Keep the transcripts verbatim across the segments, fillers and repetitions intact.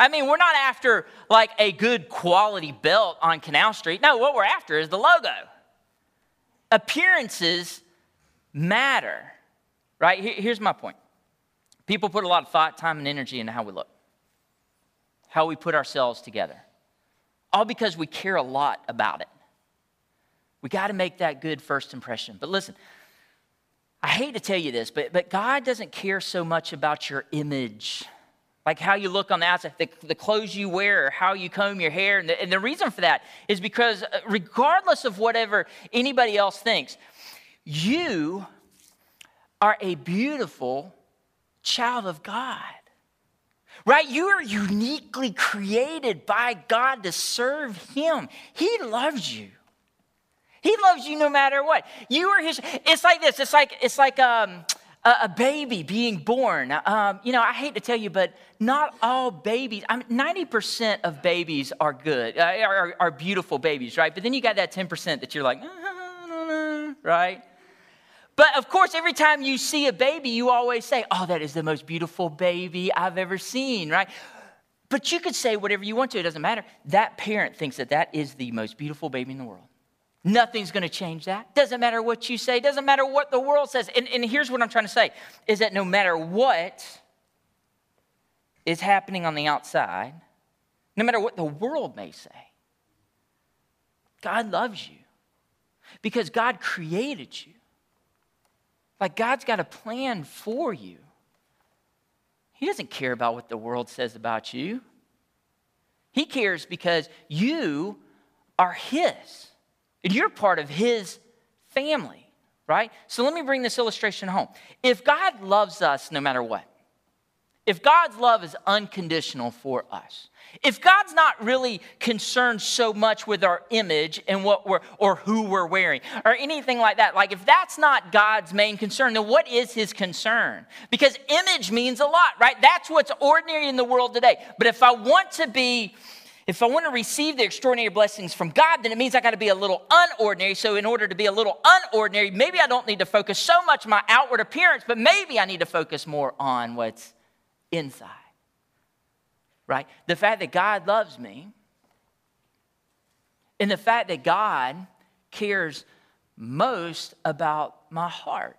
I mean, we're not after like a good quality belt on Canal Street. No, what we're after is the logo. Appearances matter, right? Here's my point. People put a lot of thought, time, and energy into how we look, how we put ourselves together, all because we care a lot about it. We got to make that good first impression. But listen, I hate to tell you this, but, but God doesn't care so much about your image, like how you look on the outside, the, the clothes you wear, how you comb your hair. And the, and the reason for that is because regardless of whatever anybody else thinks, you are a beautiful child of God, right? You are uniquely created by God to serve Him. He loves you. He loves you no matter what. You are His. It's like this. It's like it's like um, a, a baby being born. Um, you know, I hate to tell you, but not all babies. I mean, ninety percent of babies are good, uh, are, are beautiful babies, right? But then you got that ten percent that you're like, ah, right? But of course, every time you see a baby, you always say, oh, that is the most beautiful baby I've ever seen, right? But you could say whatever you want to. It doesn't matter. That parent thinks that that is the most beautiful baby in the world. Nothing's going to change that. Doesn't matter what you say. Doesn't matter what the world says. And, and here's what I'm trying to say, is that no matter what is happening on the outside, no matter what the world may say, God loves you because God created you. Like, God's got a plan for you. He doesn't care about what the world says about you. He cares because you are His. And you're part of His family, right? So let me bring this illustration home. If God loves us no matter what, if God's love is unconditional for us, if God's not really concerned so much with our image and what we're, or who we're wearing or anything like that, like if that's not God's main concern, then what is His concern? Because image means a lot, right? That's what's ordinary in the world today. But if I want to be, if I want to receive the extraordinary blessings from God, then it means I got to be a little unordinary. So in order to be a little unordinary, maybe I don't need to focus so much on my outward appearance, but maybe I need to focus more on what's inside, right? The fact that God loves me and the fact that God cares most about my heart.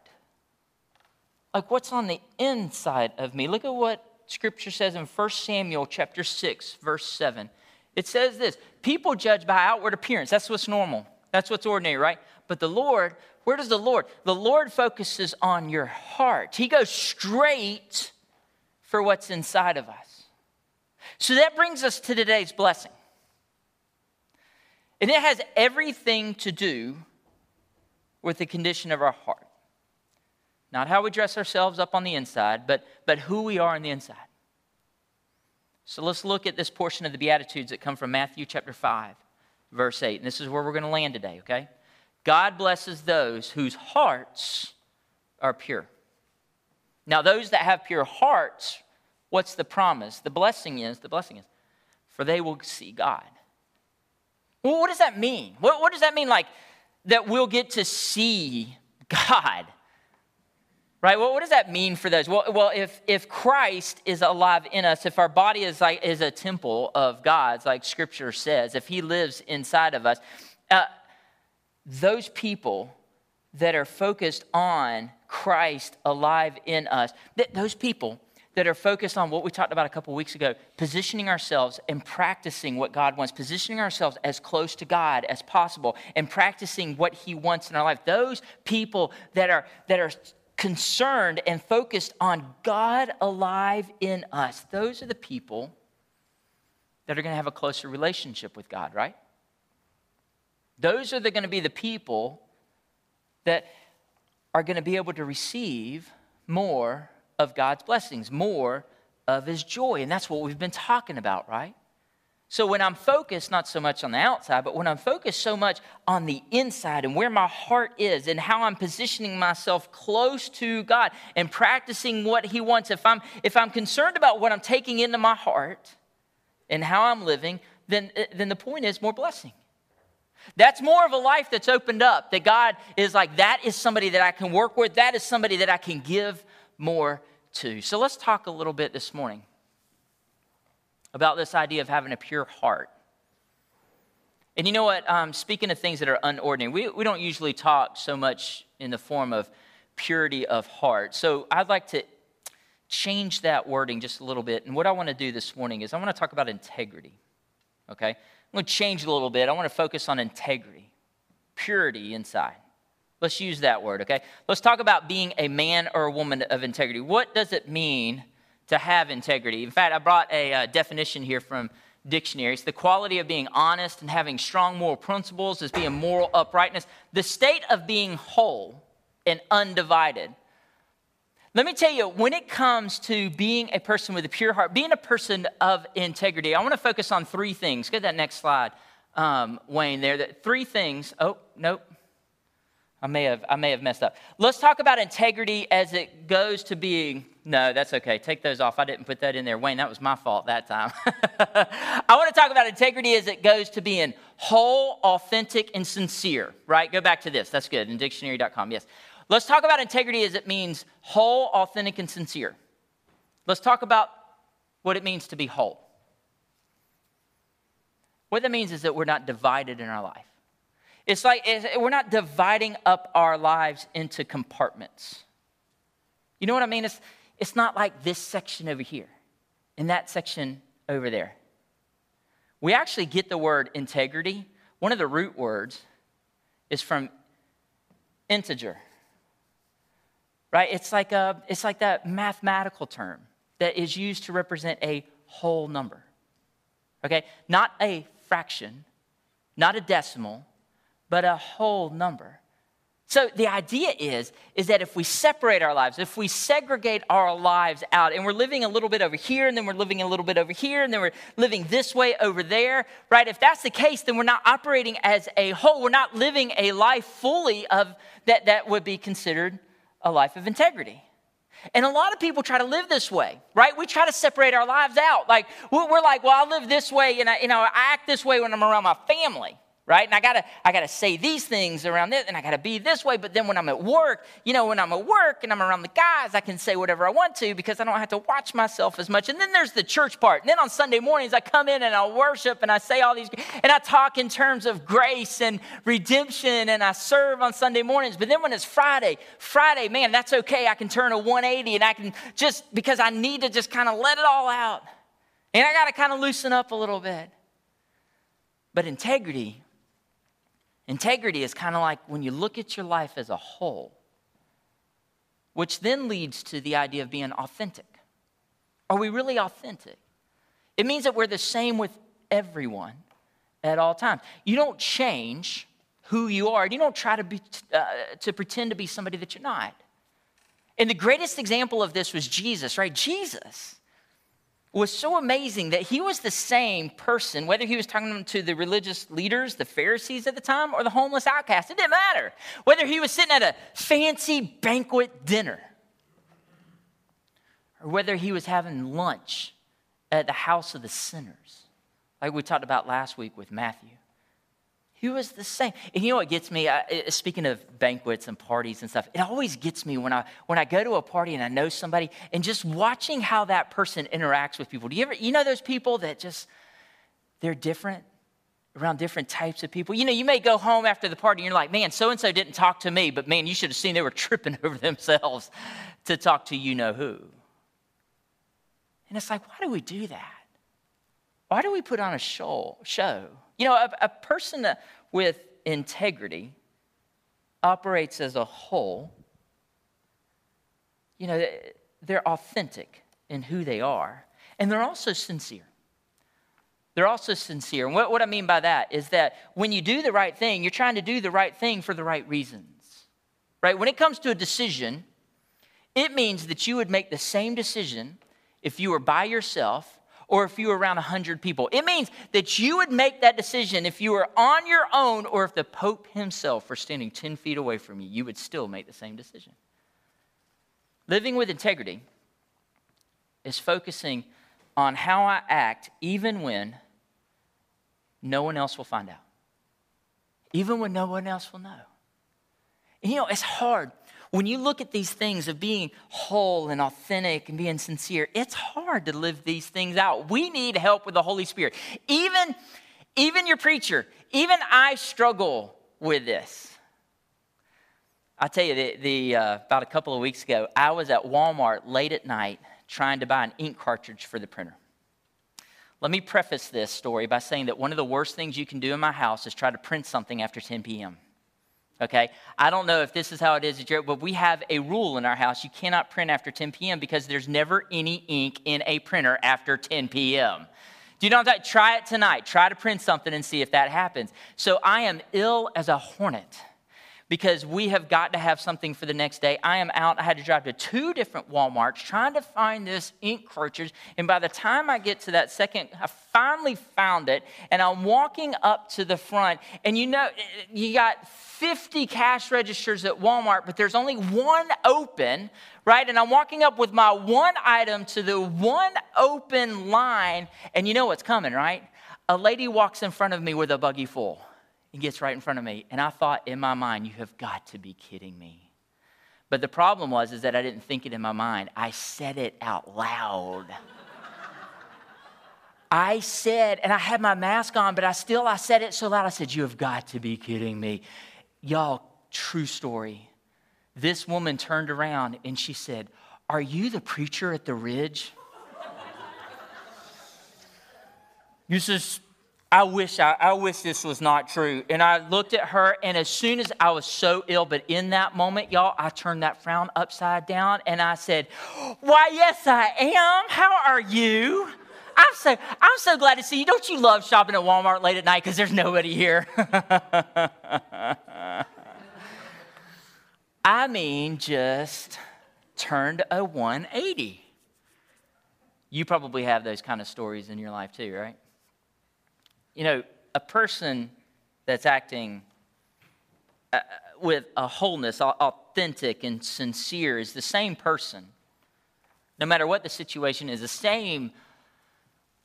Like, what's on the inside of me? Look at what Scripture says in First Samuel chapter six, verse seven. It says this, people judge by outward appearance. That's what's normal. That's what's ordinary, right? But the Lord, where does the Lord? The Lord focuses on your heart. He goes straight for what's inside of us. So that brings us to today's blessing. And it has everything to do with the condition of our heart. Not how we dress ourselves up on the inside, but, but who we are on the inside. So let's look at this portion of the Beatitudes that come from Matthew chapter five, verse eight. And this is where we're going to land today, okay? God blesses those whose hearts are pure. Now, those that have pure hearts, what's the promise? The blessing is, the blessing is, for they will see God. Well, what does that mean? What, what does that mean, like, that we'll get to see God? Right? Well, what does that mean for those? Well, well, if if Christ is alive in us, if our body is like is a temple of God's, like Scripture says, if He lives inside of us, uh, those people that are focused on Christ alive in us, that those people that are focused on what we talked about a couple weeks ago, positioning ourselves and practicing what God wants, positioning ourselves as close to God as possible and practicing what He wants in our life. Those people that are that are concerned and focused on God alive in us, those are the people that are going to have a closer relationship with God, right? Those are the, going to be the people that are going to be able to receive more of God's blessings, more of His joy. And that's what we've been talking about, right? So when I'm focused, not so much on the outside, but when I'm focused so much on the inside and where my heart is and how I'm positioning myself close to God and practicing what He wants, if I'm, if I'm concerned about what I'm taking into my heart and how I'm living, then, then the point is more blessing. That's more of a life that's opened up, that God is like, that is somebody that I can work with. That is somebody that I can give more to. So let's talk a little bit this morning about this idea of having a pure heart. And you know what? Um, speaking of things that are unordinary, we, we don't usually talk so much in the form of purity of heart. So I'd like to change that wording just a little bit. And what I want to do this morning is I want to talk about integrity, okay? I'm going to change a little bit. I want to focus on integrity, purity inside. Let's use that word, okay? Let's talk about being a man or a woman of integrity. What does it mean to have integrity? In fact, I brought a uh, definition here from dictionaries. The quality of being honest and having strong moral principles is being moral uprightness. The state of being whole and undivided. Let me tell you, when it comes to being a person with a pure heart, being a person of integrity, I want to focus on three things. Go to that next slide, um, Wayne, there. That three things. Oh, nope. I may have I may have messed up. Let's talk about integrity as it goes to being, no, that's okay. Take those off. I didn't put that in there. Wayne, that was my fault that time. I want to talk about integrity as it goes to being whole, authentic, and sincere, right? Go back to this. That's good. In dictionary dot com, yes. Let's talk about integrity as it means whole, authentic, and sincere. Let's talk about what it means to be whole. What that means is that we're not divided in our life. It's like it's, we're not dividing up our lives into compartments. You know what I mean? It's, it's not like this section over here and that section over there. We actually get the word integrity. One of the root words is from integer, right? It's like, a, it's like that mathematical term that is used to represent a whole number, okay? Not a fraction, not a decimal, but a whole number. So the idea is, is that if we separate our lives, if we segregate our lives out, and we're living a little bit over here, and then we're living a little bit over here, and then we're living this way over there, right? If that's the case, then we're not operating as a whole. We're not living a life fully of that, that would be considered a life of integrity. And a lot of people try to live this way, right? We try to separate our lives out. Like, we're like, well, I live this way, and I, you know, I act this way when I'm around my family, right? And I gotta, I gotta say these things around this, and I gotta be this way. But then when I'm at work, you know, when I'm at work and I'm around the guys, I can say whatever I want to because I don't have to watch myself as much. And then there's the church part. And then on Sunday mornings, I come in and I worship and I say all these, and I talk in terms of grace and redemption, and I serve on Sunday mornings. But then when it's Friday, Friday, man, that's okay. I can turn a one eighty, and I can just, because I need to just kind of let it all out. And I gotta kind of loosen up a little bit. But integrity, Integrity is kind of like when you look at your life as a whole, which then leads to the idea of being authentic. Are we really authentic? It means that we're the same with everyone at all times. You don't change who you are. You don't try to be uh, to pretend to be somebody that you're not. And the greatest example of this was Jesus, right? Jesus was so amazing that he was the same person, whether he was talking to the religious leaders, the Pharisees at the time, or the homeless outcast. It didn't matter. Whether he was sitting at a fancy banquet dinner, or whether he was having lunch at the house of the sinners, like we talked about last week with Matthew. He was the same. And you know what gets me? I, speaking of banquets and parties and stuff, it always gets me when I when I go to a party and I know somebody, and just watching how that person interacts with people. Do you ever, you know those people that just, they're different, around different types of people? You know, you may go home after the party and you're like, man, so-and-so didn't talk to me, but man, you should have seen they were tripping over themselves to talk to you-know-who. And it's like, why do we do that? Why do we put on a show? show? You know, a, a person with integrity operates as a whole. You know, they're authentic in who they are, and they're also sincere. They're also sincere. And what, what I mean by that is that when you do the right thing, you're trying to do the right thing for the right reasons, right? When it comes to a decision, it means that you would make the same decision if you were by yourself or if you were around one hundred people. It means that you would make that decision if you were on your own, or if the Pope himself were standing ten feet away from you, you would still make the same decision. Living with integrity is focusing on how I act even when no one else will find out, even when no one else will know. And you know, it's hard. When you look at these things of being whole and authentic and being sincere, it's hard to live these things out. We need help with the Holy Spirit. Even, even your preacher, even I struggle with this. I tell you, the, the uh, about a couple of weeks ago, I was at Walmart late at night trying to buy an ink cartridge for the printer. Let me preface this story by saying that one of the worst things you can do in my house is try to print something after ten p.m. Okay, I don't know if this is how it is at your, but we have a rule in our house. You cannot print after ten p.m. because there's never any ink in a printer after ten p.m. Do you know what I'm talking? Try it tonight. Try to print something and see if that happens. So I am ill as a hornet because we have got to have something for the next day. I am out. I had to drive to two different Walmarts trying to find this ink cartridge. And by the time I get to that second, I finally found it. And I'm walking up to the front. And you know, you got fifty cash registers at Walmart, but there's only one open, right? And I'm walking up with my one item to the one open line, and you know what's coming, right? A lady walks in front of me with a buggy full and gets right in front of me, and I thought in my mind, you have got to be kidding me. But the problem was is that I didn't think it in my mind. I said it out loud. I said, and I had my mask on, but I still, I said it so loud, I said, you have got to be kidding me. Y'all, true story. This woman turned around and she said, are you the preacher at the Ridge? This is, I wish, I, I wish this was not true. And I looked at her, and as soon as I was so ill, but in that moment, y'all, I turned that frown upside down and I said, why, yes, I am. How are you? I'm so, I'm so glad to see you. Don't you love shopping at Walmart late at night because there's nobody here? I mean, just turned a one eighty. You probably have those kind of stories in your life too, right? You know, a person that's acting uh, with a wholeness, authentic and sincere, is the same person. No matter what the situation is, the same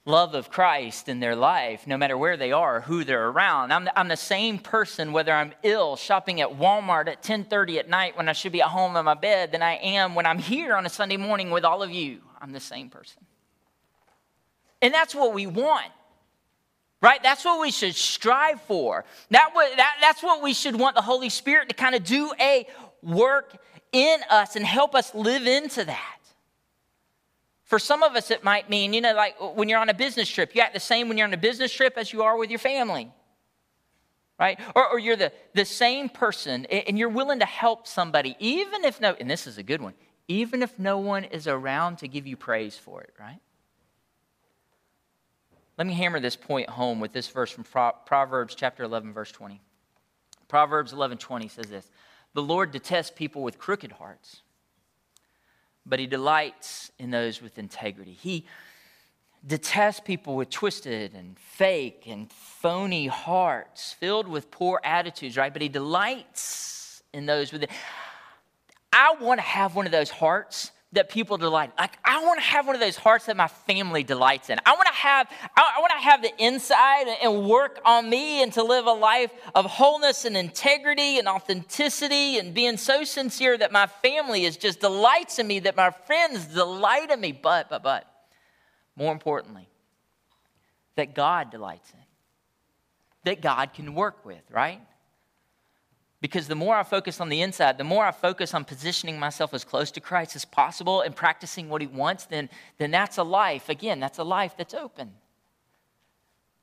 love of Christ in their life, no matter where they are, who they're around. I'm the, I'm the same person whether I'm ill shopping at Walmart at ten thirty at night when I should be at home in my bed than I am when I'm here on a Sunday morning with all of you. I'm the same person. And that's what we want, right? That's what we should strive for. That, that That's what we should want the Holy Spirit to kind of do a work in us and help us live into that. For some of us, it might mean, you know, like when you're on a business trip, you act the same when you're on a business trip as you are with your family, right? Or, or you're the, the same person and you're willing to help somebody, even if no, and this is a good one, even if no one is around to give you praise for it, right? Let me hammer this point home with this verse from Proverbs chapter eleven, verse twenty. Proverbs eleven twenty says this, the Lord detests people with crooked hearts, but he delights in those with integrity. He detests people with twisted and fake and phony hearts, filled with poor attitudes, right? But he delights in those with it. I want to have one of those hearts that people delight. Like, I want to have one of those hearts that my family delights in. I want to have, I want to have the inside and work on me and to live a life of wholeness and integrity and authenticity and being so sincere that my family is just delights in me, that my friends delight in me. But, but, but, more importantly, that God delights in, that God can work with, right? Because the more I focus on the inside, the more I focus on positioning myself as close to Christ as possible and practicing what he wants, then, then that's a life. Again, that's a life that's open.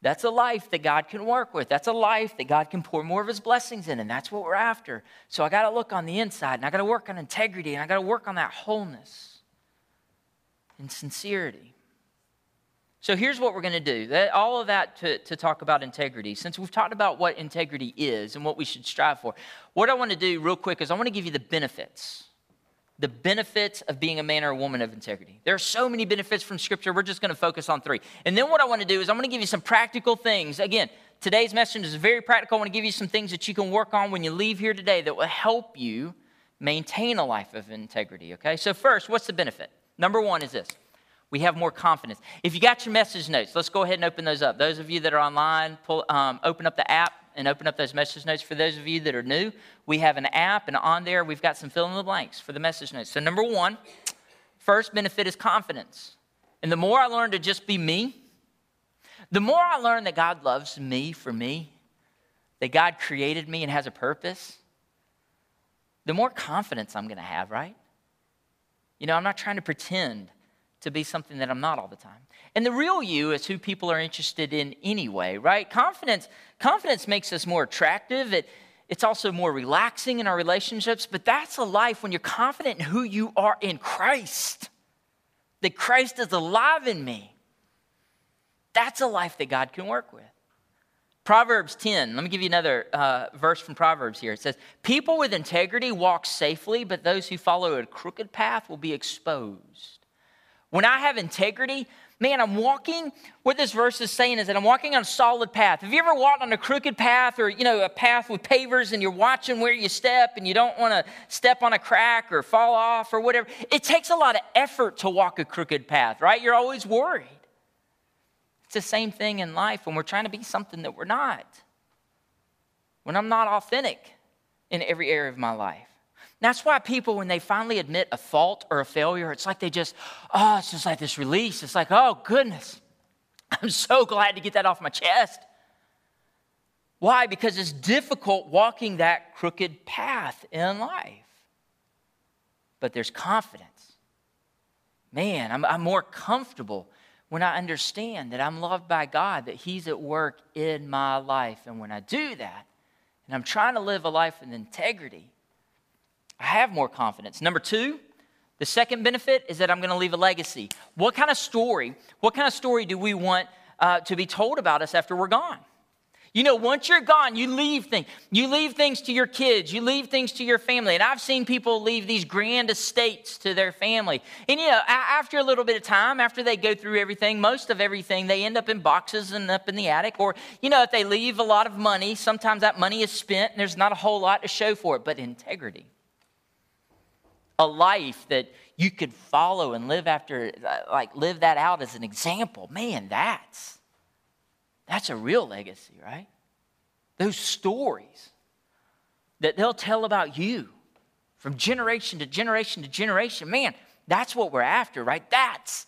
That's a life that God can work with. That's a life that God can pour more of his blessings in, and that's what we're after. So I got to look on the inside, and I got to work on integrity, and I got to work on that wholeness and sincerity. So here's what we're going to do. That, all of that to, to talk about integrity. Since we've talked about what integrity is and what we should strive for, what I want to do real quick is I want to give you the benefits. The benefits of being a man or a woman of integrity. There are so many benefits from Scripture. We're just going to focus on three. And then what I want to do is I'm going to give you some practical things. Again, today's message is very practical. I want to give you some things that you can work on when you leave here today that will help you maintain a life of integrity, okay? So first, what's the benefit? Number one is this. We have more confidence. If you got your message notes, let's go ahead and open those up. Those of you that are online, pull, um, open up the app. and open up those message notes. For those of you that are new, we have an app, and on there we've got some fill in the blanks for the message notes. So number one, first benefit is confidence. And the more I learn to just be me, the more I learn that God loves me for me, that God created me and has a purpose, the more confidence I'm going to have, right? You know, I'm not trying to pretend to be something that I'm not all the time. And the real you is who people are interested in anyway, right? Confidence, confidence makes us more attractive. It, it's also more relaxing in our relationships, but that's a life when you're confident in who you are in Christ, that Christ is alive in me. That's a life that God can work with. Proverbs ten, let me give you another uh, verse from Proverbs here. It says, people with integrity walk safely, but those who follow a crooked path will be exposed. When I have integrity, man, I'm walking, what this verse is saying is that I'm walking on a solid path. Have you ever walked on a crooked path or, you know, a path with pavers and you're watching where you step and you don't want to step on a crack or fall off or whatever? It takes a lot of effort to walk a crooked path, right? You're always worried. It's the same thing in life when we're trying to be something that we're not. When I'm not authentic in every area of my life. That's why people, when they finally admit a fault or a failure, it's like they just, oh, it's just like this release. It's like, oh, goodness, I'm so glad to get that off my chest. Why? Because it's difficult walking that crooked path in life. But there's confidence. Man, I'm, I'm more comfortable when I understand that I'm loved by God, that he's at work in my life. And when I do that, and I'm trying to live a life with integrity, I have more confidence. Number two, the second benefit is that I'm going to leave a legacy. What kind of story, what kind of story do we want uh, to be told about us after we're gone? You know, once you're gone, you leave things. You leave things to your kids. You leave things to your family. And I've seen people leave these grand estates to their family. And, you know, after a little bit of time, after they go through everything, most of everything, they end up in boxes and up in the attic. Or, you know, if they leave a lot of money, sometimes that money is spent and there's not a whole lot to show for it. But integrity, a life that you could follow and live after, like live that out as an example. Man, that's... That's a real legacy, right? Those stories that they'll tell about you from generation to generation to generation. Man, that's what we're after, right? That's,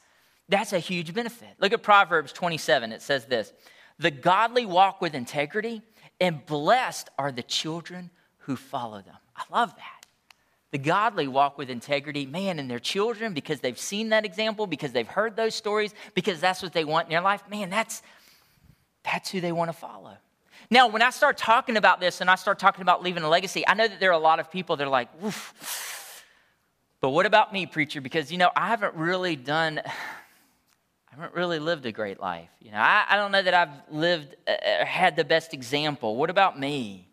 that's a huge benefit. Look at Proverbs twenty-seven. It says this, the godly walk with integrity, and blessed are the children who follow them. I love that. The godly walk with integrity, man, and their children, because they've seen that example, because they've heard those stories, because that's what they want in their life. Man, that's... That's who they want to follow. Now, when I start talking about this and I start talking about leaving a legacy, I know that there are a lot of people that are like, oof, but what about me, preacher? Because, you know, I haven't really done, I haven't really lived a great life. You know, I, I don't know that I've lived, uh, had the best example. What about me?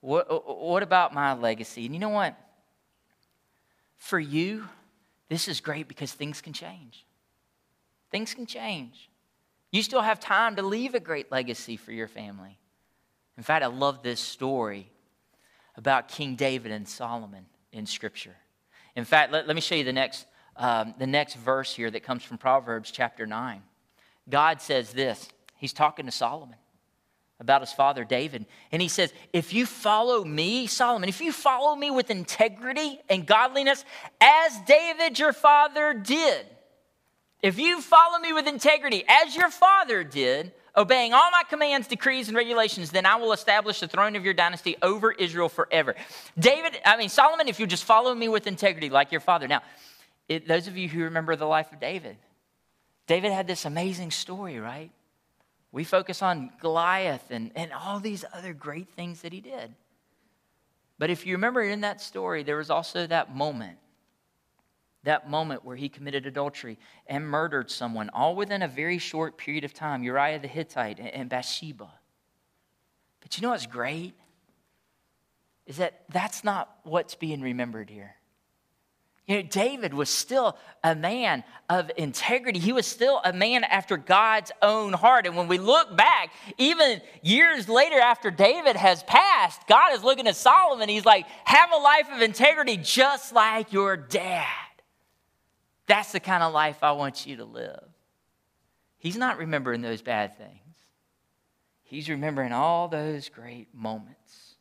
What, what about my legacy? And you know what? For you, this is great because things can change. Things can change. You still have time to leave a great legacy for your family. In fact, I love this story about King David and Solomon in Scripture. In fact, let, let me show you the next, um, the next verse here that comes from Proverbs chapter nine. God says this. He's talking to Solomon about his father David. And he says, if you follow me, Solomon, if you follow me with integrity and godliness, as David your father did, if you follow me with integrity, as your father did, obeying all my commands, decrees, and regulations, then I will establish the throne of your dynasty over Israel forever. David, I mean, Solomon, if you just follow me with integrity like your father. Now, it, those of you who remember the life of David, David had this amazing story, right? We focus on Goliath and, and all these other great things that he did. But if you remember in that story, there was also that moment That moment where he committed adultery and murdered someone, all within a very short period of time, Uriah the Hittite and Bathsheba. But you know what's great? Is that that's not what's being remembered here. You know, David was still a man of integrity. He was still a man after God's own heart. And when we look back, even years later after David has passed, God is looking at Solomon. He's like, have a life of integrity just like your dad. That's the kind of life I want you to live. He's not remembering those bad things. He's remembering all those great moments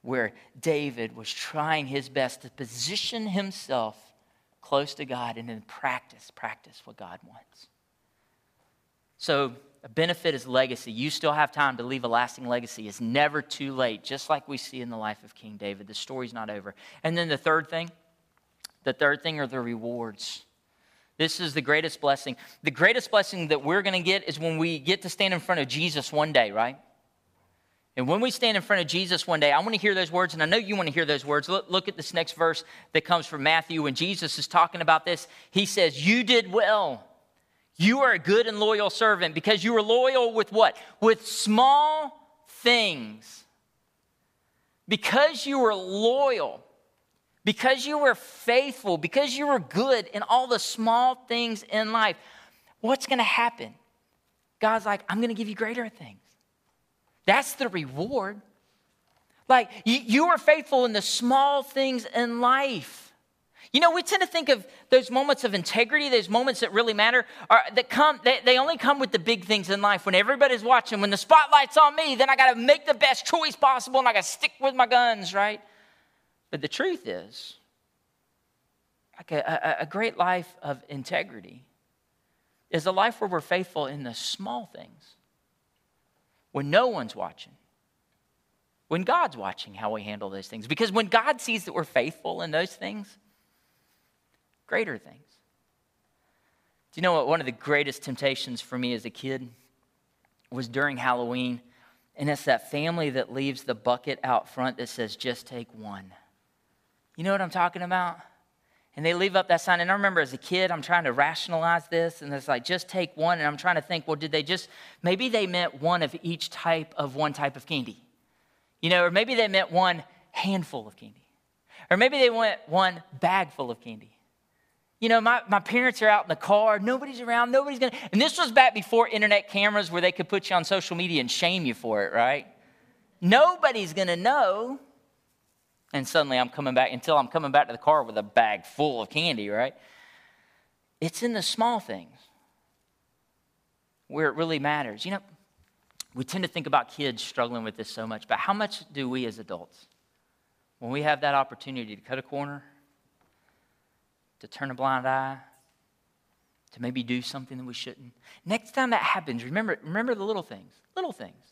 where David was trying his best to position himself close to God and then practice, practice what God wants. So a benefit is legacy. You still have time to leave a lasting legacy. It's never too late, just like we see in the life of King David. The story's not over. And then the third thing, the third thing are the rewards. This is the greatest blessing. The greatest blessing that we're going to get is when we get to stand in front of Jesus one day, right? And when we stand in front of Jesus one day, I want to hear those words, and I know you want to hear those words. Look, look at this next verse that comes from Matthew. When Jesus is talking about this, he says, "You did well. You are a good and loyal servant because you were loyal with what? With small things. Because you were loyal, because you were faithful, because you were good in all the small things in life." What's going to happen? God's like, "I'm going to give you greater things." That's the reward. Like, you, you are faithful in the small things in life. You know, we tend to think of those moments of integrity, those moments that really matter, are, that come. They, they only come with the big things in life. When everybody's watching, when the spotlight's on me, then I got to make the best choice possible and I got to stick with my guns, right? But the truth is, like a, a, a great life of integrity is a life where we're faithful in the small things. When no one's watching. When God's watching how we handle those things. Because when God sees that we're faithful in those things, greater things. Do you know what one of the greatest temptations for me as a kid was during Halloween? And it's that family that leaves the bucket out front that says, "Just take one." You know what I'm talking about? And they leave up that sign. And I remember as a kid, I'm trying to rationalize this. And it's like, just take one. And I'm trying to think, well, did they just, maybe they meant one of each type of one type of candy. You know, or maybe they meant one handful of candy. Or maybe they went one bag full of candy. You know, my, my parents are out in the car. Nobody's around. Nobody's going to. And this was back before internet cameras where they could put you on social media and shame you for it, right? Nobody's going to know. And suddenly I'm coming back, until I'm coming back to the car with a bag full of candy, right? It's in the small things where it really matters. You know, we tend to think about kids struggling with this so much, but how much do we as adults, when we have that opportunity to cut a corner, to turn a blind eye, to maybe do something that we shouldn't. Next time that happens, remember, remember the little things, little things.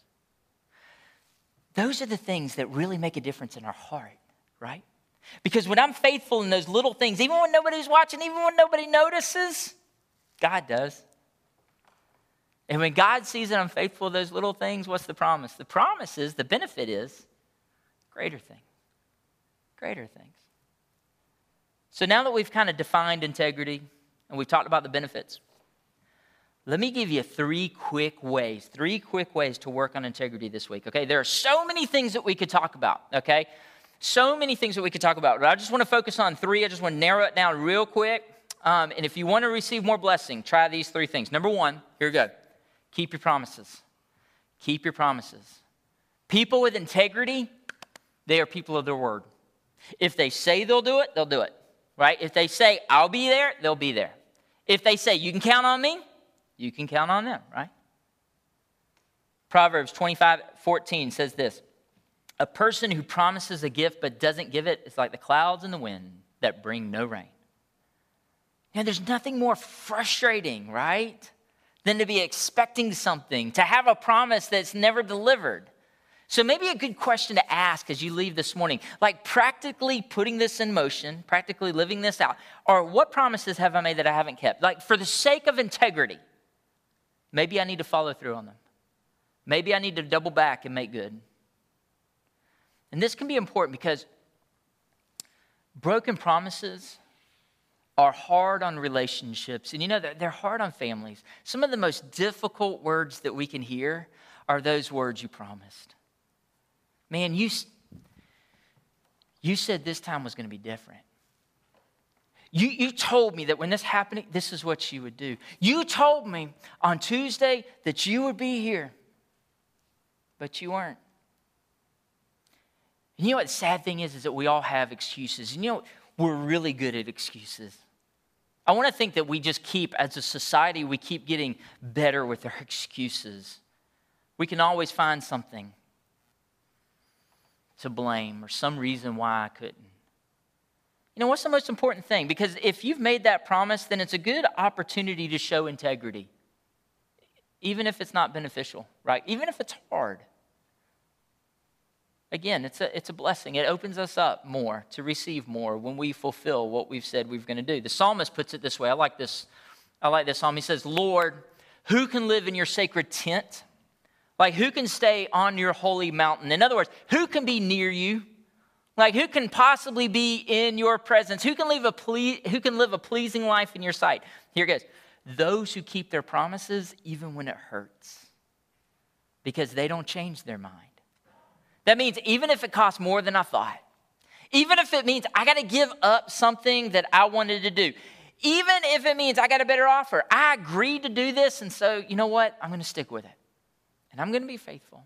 Those are the things that really make a difference in our heart, right? Because when I'm faithful in those little things, even when nobody's watching, even when nobody notices, God does. And when God sees that I'm faithful in those little things, what's the promise? The promise is, the benefit is, greater things, greater things. So now that we've kind of defined integrity and we've talked about the benefits, let me give you three quick ways, three quick ways to work on integrity this week, okay? There are so many things that we could talk about, okay? So many things that we could talk about, but I just want to focus on three. I just want to narrow it down real quick. Um, and if you want to receive more blessing, try these three things. Number one, here we go. Keep your promises. Keep your promises. People with integrity, they are people of their word. If they say they'll do it, they'll do it. Right? If they say, "I'll be there," they'll be there. If they say, "You can count on me," you can count on them, right? Proverbs twenty-five fourteen says this, "A person who promises a gift but doesn't give it is like the clouds and the wind that bring no rain." Now, there's nothing more frustrating, right, than to be expecting something, to have a promise that's never delivered. So maybe a good question to ask as you leave this morning, like practically putting this in motion, practically living this out, or what promises have I made that I haven't kept? Like for the sake of integrity, maybe I need to follow through on them. Maybe I need to double back and make good. And this can be important because broken promises are hard on relationships. And you know, they're hard on families. Some of the most difficult words that we can hear are those words you promised. Man, you, you said this time was going to be different. You, you told me that when this happened, this is what you would do. You told me on Tuesday that you would be here, but you weren't. And you know what the sad thing is, is that we all have excuses. And you know, we're really good at excuses. I want to think that we just keep, as a society, we keep getting better with our excuses. We can always find something to blame or some reason why I couldn't. You know, what's the most important thing? Because if you've made that promise, then it's a good opportunity to show integrity, even if it's not beneficial, right? Even if it's hard. Again, it's a, it's a blessing. It opens us up more to receive more when we fulfill what we've said we're going to do. The psalmist puts it this way. I like this. I like this psalm. He says, Lord, who can live in your sacred tent? Like, who can stay on your holy mountain? In other words, who can be near you? Like, who can possibly be in your presence? Who can live a ple- who can live a pleasing life in your sight? Here it goes. Those who keep their promises even when it hurts, because they don't change their mind. That means even if it costs more than I thought, even if it means I got to give up something that I wanted to do, even if it means I got a better offer, I agreed to do this, and so, you know what? I'm going to stick with it, and I'm going to be faithful.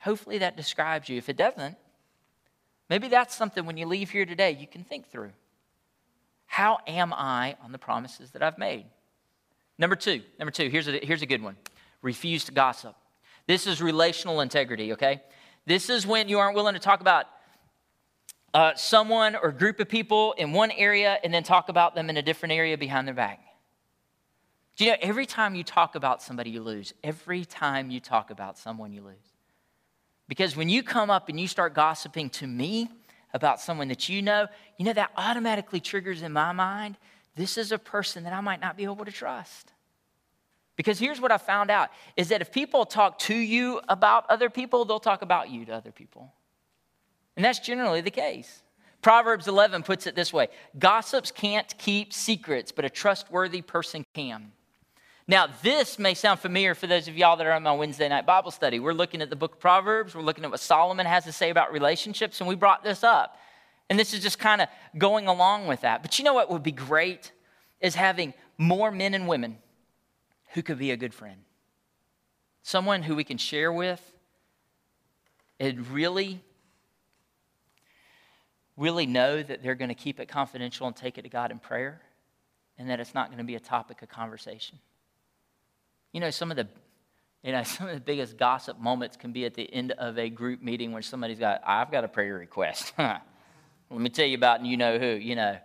Hopefully that describes you. If it doesn't, maybe that's something when you leave here today you can think through. How am I on the promises that I've made? Number two, number two, here's a, here's a good one. Refuse to gossip. This is relational integrity, okay? This is when you aren't willing to talk about uh, someone or group of people in one area and then talk about them in a different area behind their back. Do you know, every time you talk about somebody, you lose. Every time you talk about someone, you lose. Because when you come up and you start gossiping to me about someone that you know, you know, that automatically triggers in my mind, this is a person that I might not be able to trust. Because here's what I found out, is that if people talk to you about other people, they'll talk about you to other people. And that's generally the case. Proverbs eleven puts it this way, gossips can't keep secrets, but a trustworthy person can. Now, this may sound familiar for those of y'all that are on my Wednesday night Bible study. We're looking at the book of Proverbs. We're looking at what Solomon has to say about relationships, and we brought this up. And this is just kind of going along with that. But you know what would be great is having more men and women who could be a good friend. Someone who we can share with and really, really know that they're going to keep it confidential and take it to God in prayer, and that it's not going to be a topic of conversation. You know, some of the, you know, some of the biggest gossip moments can be at the end of a group meeting when somebody's got, I've got a prayer request. Let me tell you about you know who, you know.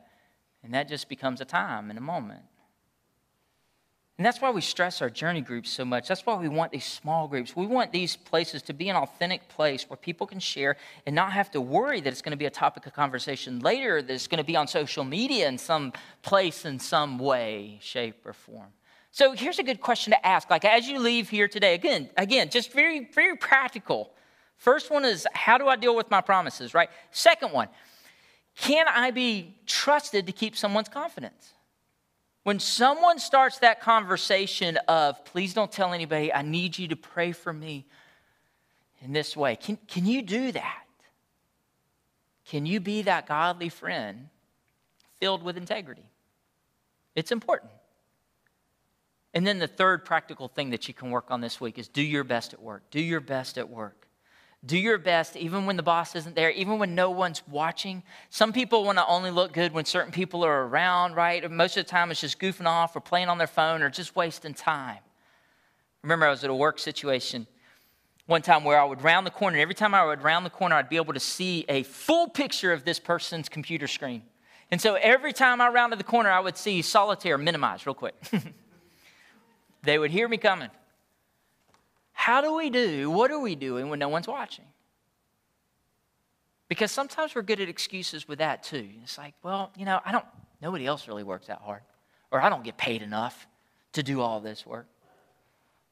And that just becomes a time and a moment. And that's why we stress our journey groups so much. That's why we want these small groups. We want these places to be an authentic place where people can share and not have to worry that it's going to be a topic of conversation later, that it's going to be on social media in some place, in some way, shape, or form. So here's a good question to ask. Like, as you leave here today, again, again, just very, very practical. First one is, how do I deal with my promises, right? Second one, can I be trusted to keep someone's confidence? When someone starts that conversation of, please don't tell anybody, I need you to pray for me in this way. Can, can you do that? Can you be that godly friend filled with integrity? It's important. And then the third practical thing that you can work on this week is do your best at work. Do your best at work. Do your best even when the boss isn't there, even when no one's watching. Some people want to only look good when certain people are around, right? Most of the time it's just goofing off or playing on their phone or just wasting time. Remember, I was at a work situation one time where I would round the corner. And every time I would round the corner, I'd be able to see a full picture of this person's computer screen. And so every time I rounded the corner, I would see solitaire minimized real quick. They would hear me coming. How do we do, what are we doing when no one's watching? Because sometimes we're good at excuses with that too. It's like, well, you know, I don't, nobody else really works that hard. Or I don't get paid enough to do all this work.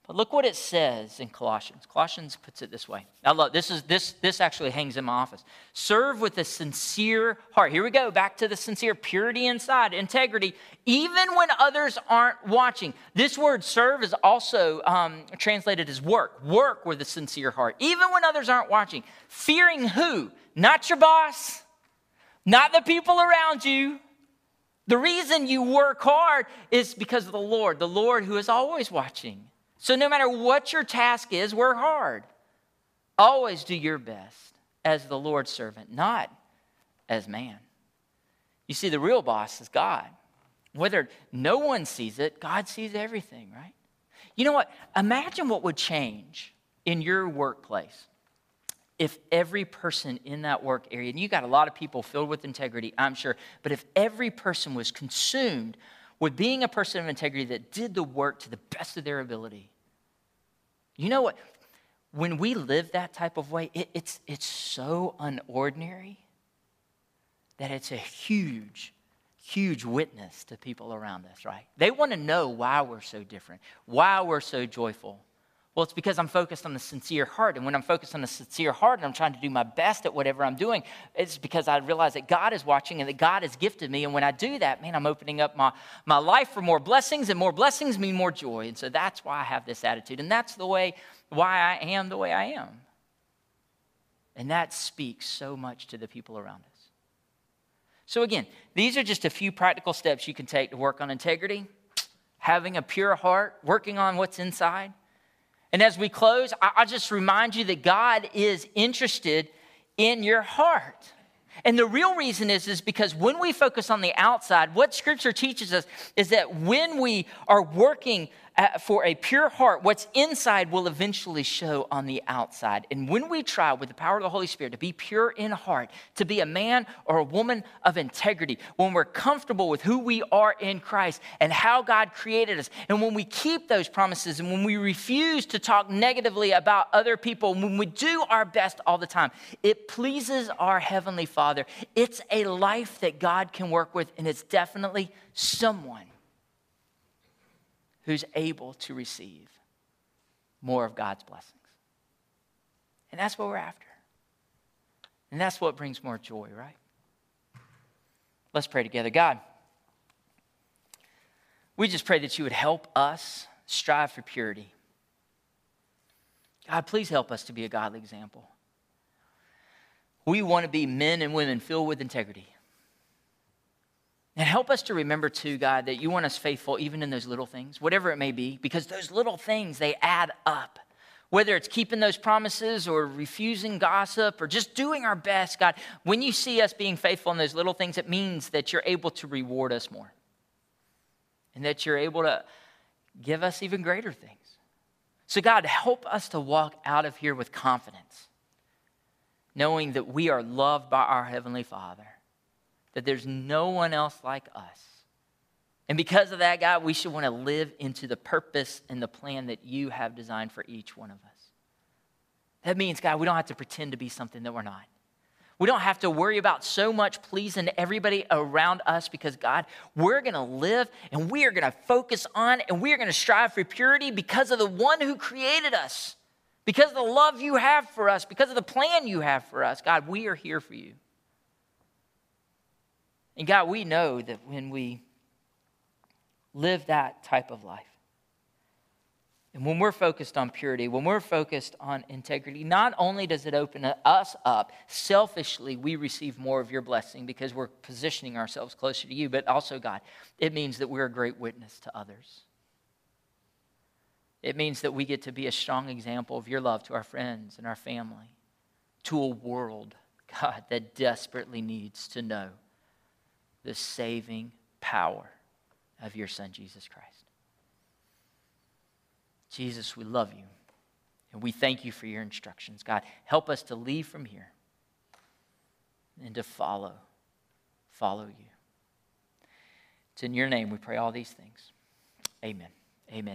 But look what it says in Colossians. Colossians puts it this way. I love, this is, this, this actually hangs in my office. Serve with a sincere heart. Here we go, back to the sincere, purity inside, integrity, even when others aren't watching. This word serve is also um, translated as work. Work with a sincere heart, even when others aren't watching. Fearing who? Not your boss, not the people around you. The reason you work hard is because of the Lord, the Lord who is always watching. So no matter what your task is, work hard. Always do your best as the Lord's servant, not as man. You see, the real boss is God. Whether no one sees it, God sees everything, right? You know what? Imagine what would change in your workplace if every person in that work area, and you got a lot of people filled with integrity, I'm sure, but if every person was consumed with being a person of integrity that did the work to the best of their ability. You know what? When we live that type of way, it, it's, it's so unordinary that it's a huge, huge witness to people around us, right? They want to know why we're so different, why we're so joyful. Well, it's because I'm focused on the sincere heart. And when I'm focused on the sincere heart and I'm trying to do my best at whatever I'm doing, it's because I realize that God is watching and that God has gifted me. And when I do that, man, I'm opening up my, my life for more blessings, and more blessings mean more joy. And so that's why I have this attitude. And that's the way, why I am the way I am. And that speaks so much to the people around us. So again, these are just a few practical steps you can take to work on integrity, having a pure heart, working on what's inside. And as we close, I'll just remind you that God is interested in your heart. And the real reason is, is because when we focus on the outside, what Scripture teaches us is that when we are working for a pure heart, what's inside will eventually show on the outside. And when we try with the power of the Holy Spirit to be pure in heart, to be a man or a woman of integrity, when we're comfortable with who we are in Christ and how God created us, and when we keep those promises, and when we refuse to talk negatively about other people, when we do our best all the time, it pleases our Heavenly Father. It's a life that God can work with, and it's definitely someone who's able to receive more of God's blessings. And that's what we're after. And that's what brings more joy, right? Let's pray together. God, we just pray that you would help us strive for purity. God, please help us to be a godly example. We want to be men and women filled with integrity. And help us to remember, too, God, that you want us faithful even in those little things, whatever it may be, because those little things, they add up. Whether it's keeping those promises or refusing gossip or just doing our best, God, when you see us being faithful in those little things, it means that you're able to reward us more and that you're able to give us even greater things. So, God, help us to walk out of here with confidence, knowing that we are loved by our Heavenly Father, that there's no one else like us. And because of that, God, we should want to live into the purpose and the plan that you have designed for each one of us. That means, God, we don't have to pretend to be something that we're not. We don't have to worry about so much pleasing everybody around us because, God, we're going to live and we are going to focus on and we are going to strive for purity because of the one who created us, because of the love you have for us, because of the plan you have for us. God, we are here for you. And God, we know that when we live that type of life, and when we're focused on purity, when we're focused on integrity, not only does it open us up, selfishly we receive more of your blessing because we're positioning ourselves closer to you, but also, God, it means that we're a great witness to others. It means that we get to be a strong example of your love to our friends and our family, to a world, God, that desperately needs to know the saving power of your Son, Jesus Christ. Jesus, we love you, and we thank you for your instructions. God, help us to leave from here and to follow, follow you. It's in your name we pray all these things. Amen. Amen.